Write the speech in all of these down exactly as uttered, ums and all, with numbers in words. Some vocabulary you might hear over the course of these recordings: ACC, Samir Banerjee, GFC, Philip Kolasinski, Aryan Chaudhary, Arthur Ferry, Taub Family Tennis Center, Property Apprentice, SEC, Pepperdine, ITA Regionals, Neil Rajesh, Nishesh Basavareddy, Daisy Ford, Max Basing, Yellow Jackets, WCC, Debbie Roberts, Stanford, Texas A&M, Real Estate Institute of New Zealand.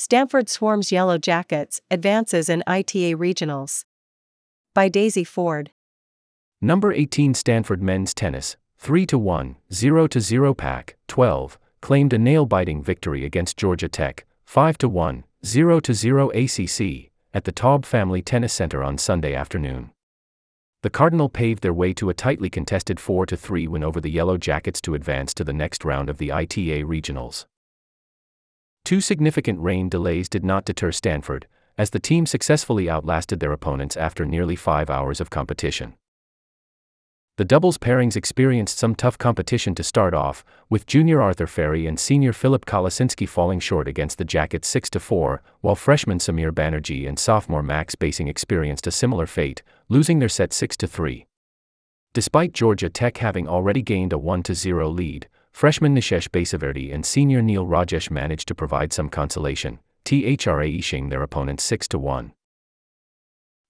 Stanford swarms Yellow Jackets, advances in I T A Regionals. By Daisy Ford. Number eighteen Stanford men's tennis, three to one, zero to zero pack, twelve, claimed a nail-biting victory against Georgia Tech, five to one, zero to zero A C C, at the Taub Family Tennis Center on Sunday afternoon. The Cardinal paved their way to a tightly contested four to three win over the Yellow Jackets to advance to the next round of the I T A Regionals. Two significant rain delays did not deter Stanford, as the team successfully outlasted their opponents after nearly five hours of competition. The doubles pairings experienced some tough competition to start off, with junior Arthur Ferry and senior Philip Kolasinski falling short against the Jackets six to four, while freshman Samir Banerjee and sophomore Max Basing experienced a similar fate, losing their set six to three. Despite Georgia Tech having already gained a one to zero lead, freshman Nishesh Basavareddy and senior Neil Rajesh managed to provide some consolation, thrashing their opponents six to one.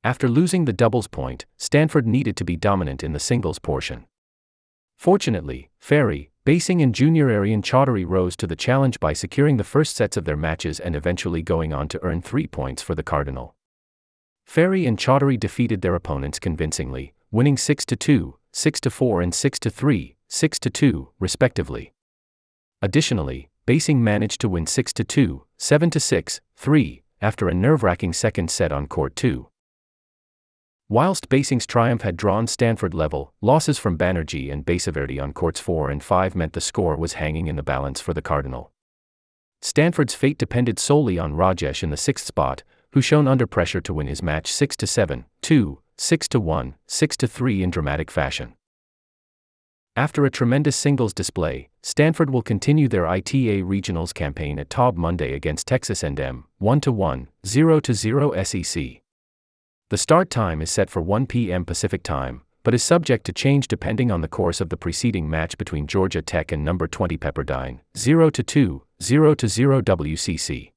After losing the doubles point, Stanford needed to be dominant in the singles portion. Fortunately, Ferry, Basing and junior Aryan Chaudhary rose to the challenge by securing the first sets of their matches and eventually going on to earn three points for the Cardinal. Ferry and Chaudhary defeated their opponents convincingly, winning six to two, six to four and six to three. six to two, respectively. Additionally, Basing managed to win six to two, seven to six, three, after a nerve-wracking second set on court two. Whilst Basing's triumph had drawn Stanford level, losses from Banerjee and Basavareddy on courts four and five meant the score was hanging in the balance for the Cardinal. Stanford's fate depended solely on Rajesh in the sixth spot, who shone under pressure to win his match six to seven, two, six to one, six to three in dramatic fashion. After a tremendous singles display, Stanford will continue their I T A Regionals campaign at Taub Monday against Texas A and M, one to one, zero to zero S E C. The start time is set for one p m Pacific Time, but is subject to change depending on the course of the preceding match between Georgia Tech and number twenty Pepperdine, zero to two, zero to zero W C C.